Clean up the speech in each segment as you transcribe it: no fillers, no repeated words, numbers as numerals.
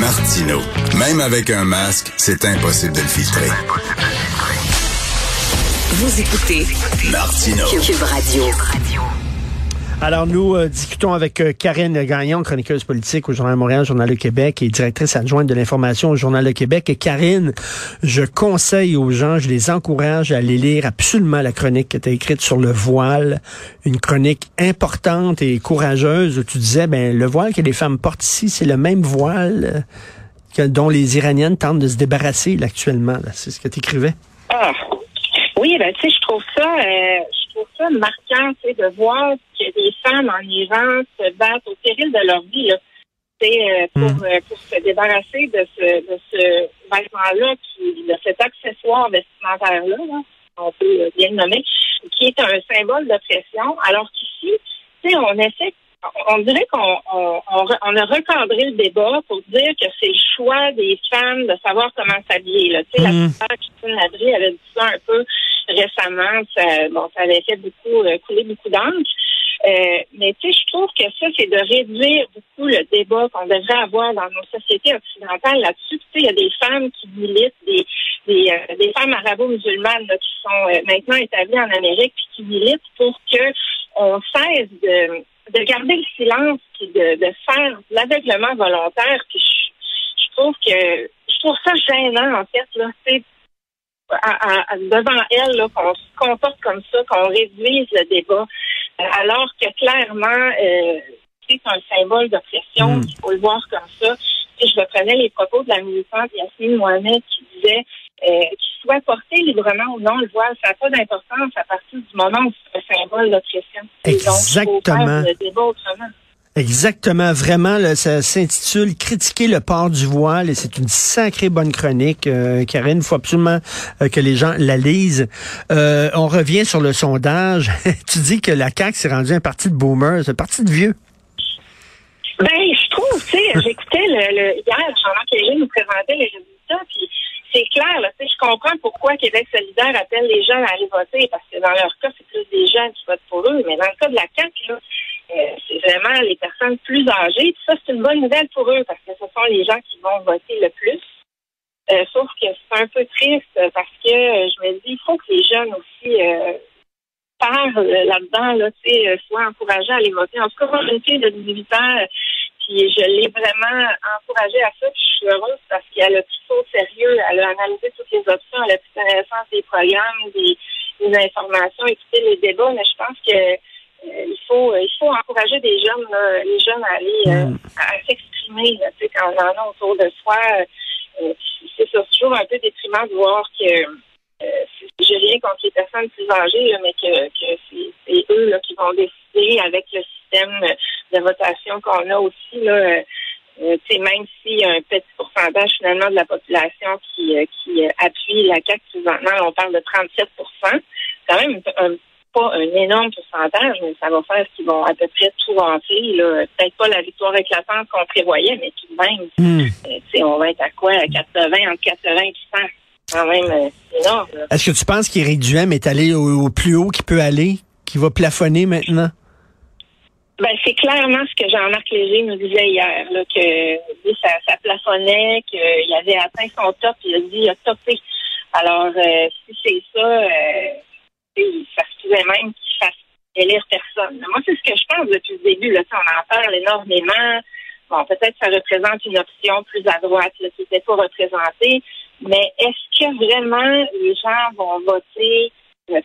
Martino. Même avec un masque, c'est impossible de le filtrer. Vous écoutez Martino. Cube Radio. Alors, nous discutons avec Karine Gagnon, chroniqueuse politique au Journal de Montréal, Journal de Québec et directrice adjointe de l'information au Journal de Québec. Et Karine, je conseille aux gens, je les encourage à aller lire absolument la chronique qui était écrite sur le voile, une chronique importante et courageuse où tu disais, ben le voile que les femmes portent ici, c'est le même voile dont les Iraniennes tentent de se débarrasser là, actuellement. Là. C'est ce que tu écrivais. Ah, oui, ben tu sais, je trouve ça marquant, tu sais, de voir que des femmes en Iran se battent au péril de leur vie, là, tu sais, pour se débarrasser de ce vêtement-là, de cet accessoire vestimentaire-là, là, on peut bien le nommer, qui est un symbole d'oppression, alors qu'ici, tu sais, on dirait qu'on a recadré le débat pour dire que c'est le choix des femmes de savoir comment s'habiller, là, tu sais, la Christine Labrie, elle a dit ça un peu récemment, ça avait fait couler beaucoup d'encre. Mais tu sais, je trouve que ça, c'est de réduire beaucoup le débat qu'on devrait avoir dans nos sociétés occidentales là-dessus. Tu sais, il y a des femmes qui militent, des femmes arabo-musulmanes là, qui sont maintenant établies en Amérique puis qui militent pour que on cesse de garder le silence puis de faire l'aveuglement volontaire. Puis je trouve ça gênant en fait là. Tu sais, devant elle, là, qu'on se comporte comme ça, qu'on réduise le débat, alors que clairement, c'est un symbole d'oppression, il faut le voir comme ça. Et je reprenais les propos de la militante Yasmine Mohamed qui disait qu'il soit porté librement ou non le voile, ça n'a pas d'importance à partir du moment où c'est un symbole d'oppression. Exactement. Donc, il faut faire le débat autrement. Exactement, vraiment, là, ça s'intitule « Critiquer le port du voile » et c'est une sacrée bonne chronique, Karine, il faut absolument que les gens la lisent. On revient sur le sondage, tu dis que la CAQ s'est rendue un parti de boomers, un parti de vieux. Ben, je trouve, tu sais, j'écoutais hier, Jean-Marc Léger nous présentait les résultats, puis c'est clair, là, tu sais, je comprends pourquoi Québec Solidaire appelle les jeunes à aller voter, parce que dans leur cas, c'est plus des jeunes qui votent pour eux, mais dans le cas de la CAQ, là, c'est vraiment les personnes plus âgées. Puis ça, c'est une bonne nouvelle pour eux parce que ce sont les gens qui vont voter le plus. Sauf que c'est un peu triste parce que je me dis, il faut que les jeunes aussi parlent là-dedans, là, tu sais, soient encouragés à aller voter. En tout cas, moi, j'ai une fille de 18 ans, puis je l'ai vraiment encouragée à ça. Puis je suis heureuse parce qu'elle a pris ça au sérieux. Elle a analysé toutes les options, elle a pris connaissance des programmes, des informations, écouté les débats. Mais je pense que il faut encourager des jeunes, là, les jeunes à aller à s'exprimer, là, tu sais, quand on en a autour de soi. C'est toujours un peu déprimant de voir que j'ai rien contre les personnes plus âgées, là, mais que c'est eux là, qui vont décider avec le système de votation qu'on a aussi, là, tu sais, même s'il y a un petit pourcentage finalement de la population qui appuie la CAQ présentement, on parle de 37%, quand même pas un énorme pourcentage, mais ça va faire qu'ils vont à peu près tout vanter, là. Peut-être pas la victoire éclatante qu'on prévoyait, mais tout de même, on va être à quoi? À 80, entre 80 et 100. Quand même énorme. Là. Est-ce que tu penses qu'Éric Duhaime est allé au plus haut qu'il peut aller, qu'il va plafonner maintenant? Ben, c'est clairement ce que Jean-Marc Léger nous disait hier, là, que ça plafonnait, qu'il avait atteint son top, il a dit il a topé. Alors, si c'est ça... ça se faisait même qu'il fasse élire personne. Moi, c'est ce que je pense depuis le début. Là, on en parle énormément. Bon, peut-être que ça représente une option plus à droite là, qui n'était pas représentée. Mais est-ce que vraiment les gens vont voter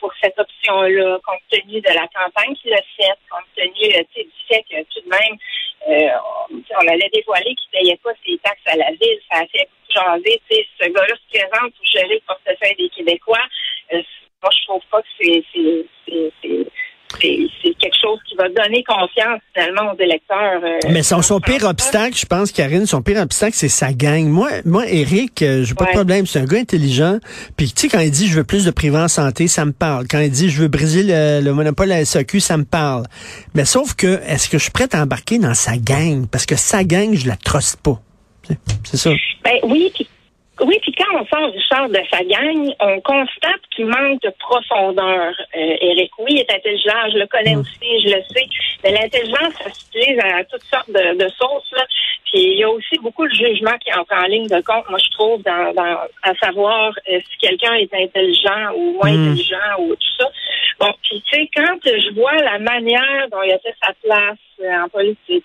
pour cette option-là, compte tenu de la campagne qu'il a faite, compte tenu du fait que tout de même, on allait dévoiler qu'il ne payait pas ses taxes à la ville. Ça a fait jaser. Ce gars-là se présente pour gérer le portefeuille des Québécois. Moi, je trouve pas que c'est C'est quelque chose qui va donner confiance finalement aux électeurs. Mais son pire obstacle, je pense, Karine, son pire obstacle, c'est sa gang. Moi, Éric, j'ai pas de problème. C'est un gars intelligent. Puis tu sais, quand il dit je veux plus de privés en santé, ça me parle. Quand il dit je veux briser le monopole à la SAQ, ça me parle. Mais sauf que est-ce que je suis prête à embarquer dans sa gang? Parce que sa gang, je la trosse pas. C'est ça. Ben oui, puis quand on sort du char de sa gang, on constate qu'il manque de profondeur. Éric, oui, il est intelligent, je le connais aussi, je le sais. Mais l'intelligence, ça s'utilise à toutes sortes de sauces, là. Puis il y a aussi beaucoup de jugement qui entre en ligne de compte, moi je trouve, à savoir si quelqu'un est intelligent ou moins intelligent ou tout ça. Bon, puis tu sais, quand je vois la manière dont il a fait sa place en politique,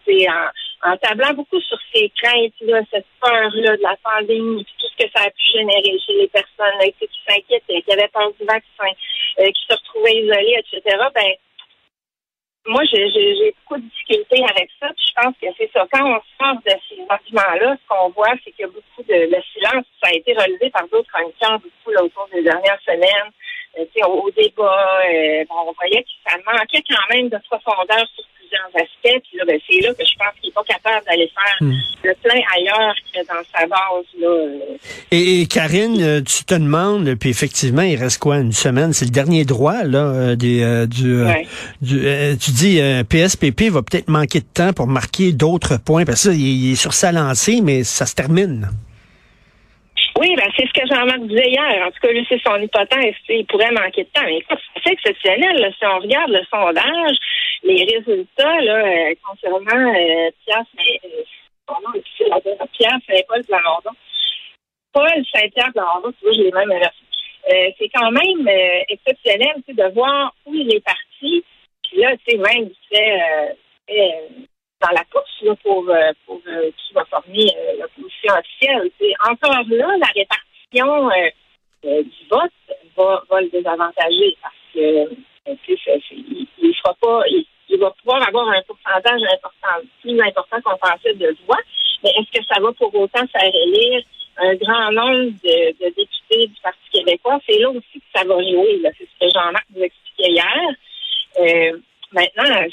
en tablant beaucoup sur ces craintes, là, cette peur-là de la pandémie, puis tout ce que ça a pu générer chez les personnes là, qui s'inquiétaient, qui avaient peur du vaccin, qui se retrouvaient isolées, etc., ben moi, j'ai beaucoup de difficultés avec ça, puis je pense que c'est ça. Quand on sort de ces sentiments-là, ce qu'on voit, c'est qu'il y a beaucoup de silence. Ça a été relevé par d'autres chroniqueurs beaucoup là, au cours des dernières semaines, au débat. On voyait que ça manquait quand même de profondeur sur plusieurs aspects. Puis là, ben, c'est là que je pense qu'il n'est pas capable d'aller faire le plein ailleurs que dans sa base. Là. Et Karine, tu te demandes, puis effectivement, il reste quoi, une semaine? C'est le dernier droit, là, tu dis, PSPP va peut-être manquer de temps pour marquer d'autres points, parce que ça, il est sur sa lancée, mais ça se termine. Oui, ben c'est ce que Jean-Marc disait hier. En tout cas, lui, c'est son hypothèse. Il pourrait manquer de temps. Mais écoute, c'est exceptionnel. Là, si on regarde le sondage, les résultats là, concernant Pierre Saint-Pierre-Plamondon. Paul Saint-Pierre-Plamondon, tu vois, je l'ai même inversé. C'est quand même exceptionnel de voir où il est parti. Puis là, tu sais, même, il fait dans la course là, pour qui va former la position officielle. T'sais, encore là, la répartition du vote va le désavantager parce que il va pouvoir avoir un pourcentage plus important qu'on pensait de voix. Mais est-ce que ça va pour autant faire élire un grand nombre de députés du Parti québécois? C'est là aussi que ça va jouer. Là. C'est ce que Jean-Marc vous expliquait hier. Maintenant,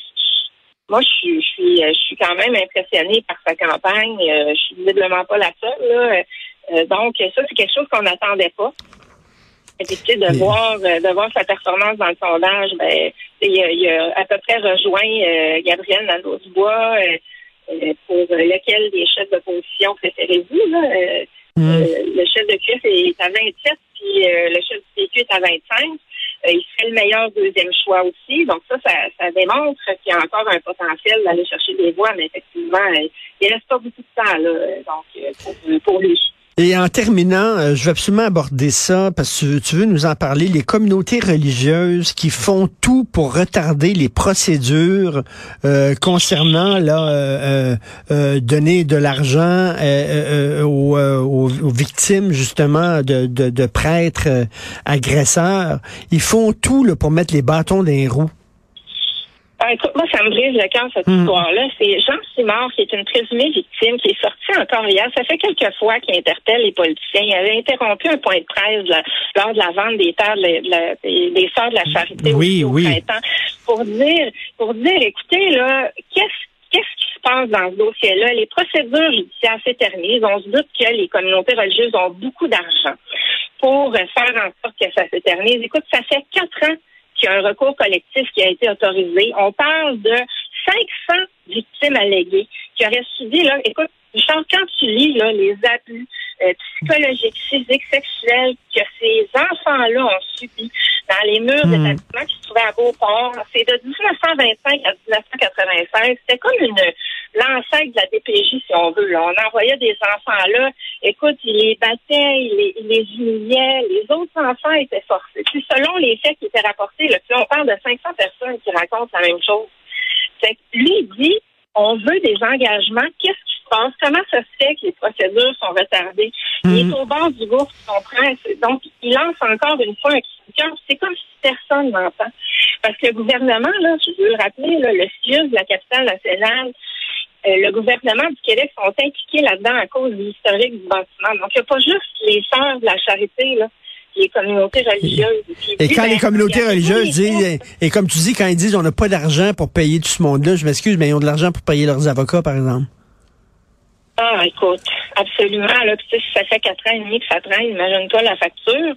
moi, je suis quand même impressionnée par sa campagne. Je suis visiblement pas la seule. Là. Donc, ça, c'est quelque chose qu'on n'attendait pas. Et puis, tu sais, de voir sa performance dans le sondage, ben, il a à peu près rejoint Gabriel Nadeau-Dubois, pour lequel des chefs d'opposition préférez-vous. Le chef de QS est à 27, puis le chef du PQ est à 25. Il serait le meilleur deuxième choix aussi. Donc ça démontre qu'il y a encore un potentiel d'aller chercher des voix, mais effectivement, il reste pas beaucoup de temps là, donc pour lui. Et en terminant, je veux absolument aborder ça parce que tu veux nous en parler, les communautés religieuses qui font tout pour retarder les procédures concernant là donner de l'argent aux victimes justement de prêtres agresseurs. Ils font tout là, pour mettre les bâtons dans les roues. Écoute, moi, ça me brise le cœur, cette histoire-là. C'est Jean Simard, qui est une présumée victime, qui est sortie encore hier. Ça fait quelques fois qu'il interpelle les politiciens. Il avait interrompu un point de presse lors de la vente des terres des Sœurs de la Charité au printemps pour dire, écoutez, là, qu'est-ce qui se passe dans ce dossier-là? Les procédures judiciaires s'éternisent. On se doute que les communautés religieuses ont beaucoup d'argent pour faire en sorte que ça s'éternise. Écoute, ça fait 4 ans qu'il y a un recours collectif qui a été autorisé. On parle de 500 victimes alléguées qui auraient subi, là, écoute, Richard, quand tu lis là, les abus psychologiques, physiques, sexuels que ces enfants-là ont subis dans les murs d'établissements qui se trouvaient à Beauport, c'est de 1925 à 1996. C'était comme l'ancêtre de la DPJ, si on veut. Là. On envoyait des enfants-là. Écoute, ils les battaient, ils les humiliaient. Les autres enfants étaient forcés. Puis, selon les faits qui étaient rapportés, là, on parle de 500 personnes qui racontent la même chose. Fait que lui, il dit, on veut des engagements. Qu'est-ce qui se passe? Comment ça se fait que les procédures sont retardées? Il est au bord du gouffre, tu comprends? Donc, il lance encore une fois un cri du cœur. C'est comme si personne n'entend. Parce que le gouvernement, là, je veux le rappeler, là, le CIUSSS de la capitale nationale, le gouvernement du Québec sont impliqués là-dedans à cause de l'historique du bâtiment. Donc, il n'y a pas juste les Sœurs de la Charité, là. les communautés religieuses. Et quand les communautés religieuses disent, et comme tu dis, quand ils disent on n'a pas d'argent pour payer tout ce monde-là, je m'excuse, mais ils ont de l'argent pour payer leurs avocats, par exemple. Ah, écoute, absolument. Là, tu sais, si ça fait 4 ans et demi que ça traîne, imagine-toi la facture.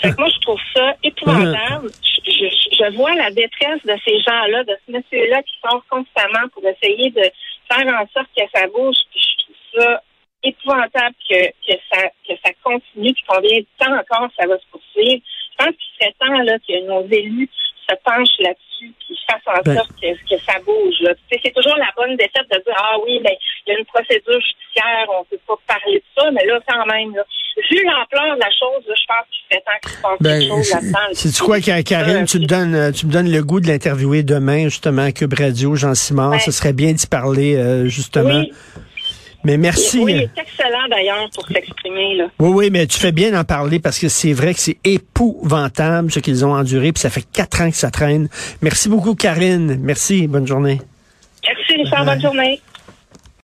Fait que moi, je trouve ça épouvantable. Je vois la détresse de ces gens-là, de ce monsieur-là qui sort constamment pour essayer de faire en sorte que ça bouge. Puis je trouve ça épouvantable que ça continue, puis combien de temps encore ça va se poursuivre. Je pense qu'il serait temps là que nos élus se penchent là-dessus, puis fassent en sorte que ça bouge. Là. C'est toujours la bonne défaite de dire ah oui, mais il y a une procédure judiciaire, on peut pas parler de ça, mais là quand même. Là, vu l'ampleur de la chose, je pense qu'il serait temps qu'il se passe quelque chose là-dedans. C'est-tu quoi, Karine, tu me donnes le goût de l'interviewer demain, justement, à Cube Radio, Jean Simard. Ouais. Ce serait bien d'y parler, justement. Oui. Mais merci. Oui, il est excellent, d'ailleurs, pour s'exprimer, là. Oui, oui, mais tu fais bien d'en parler parce que c'est vrai que c'est épouvantable ce qu'ils ont enduré, puis ça fait 4 ans que ça traîne. Merci beaucoup, Karine. Merci. Bonne journée. Merci, Richard. Bonne journée.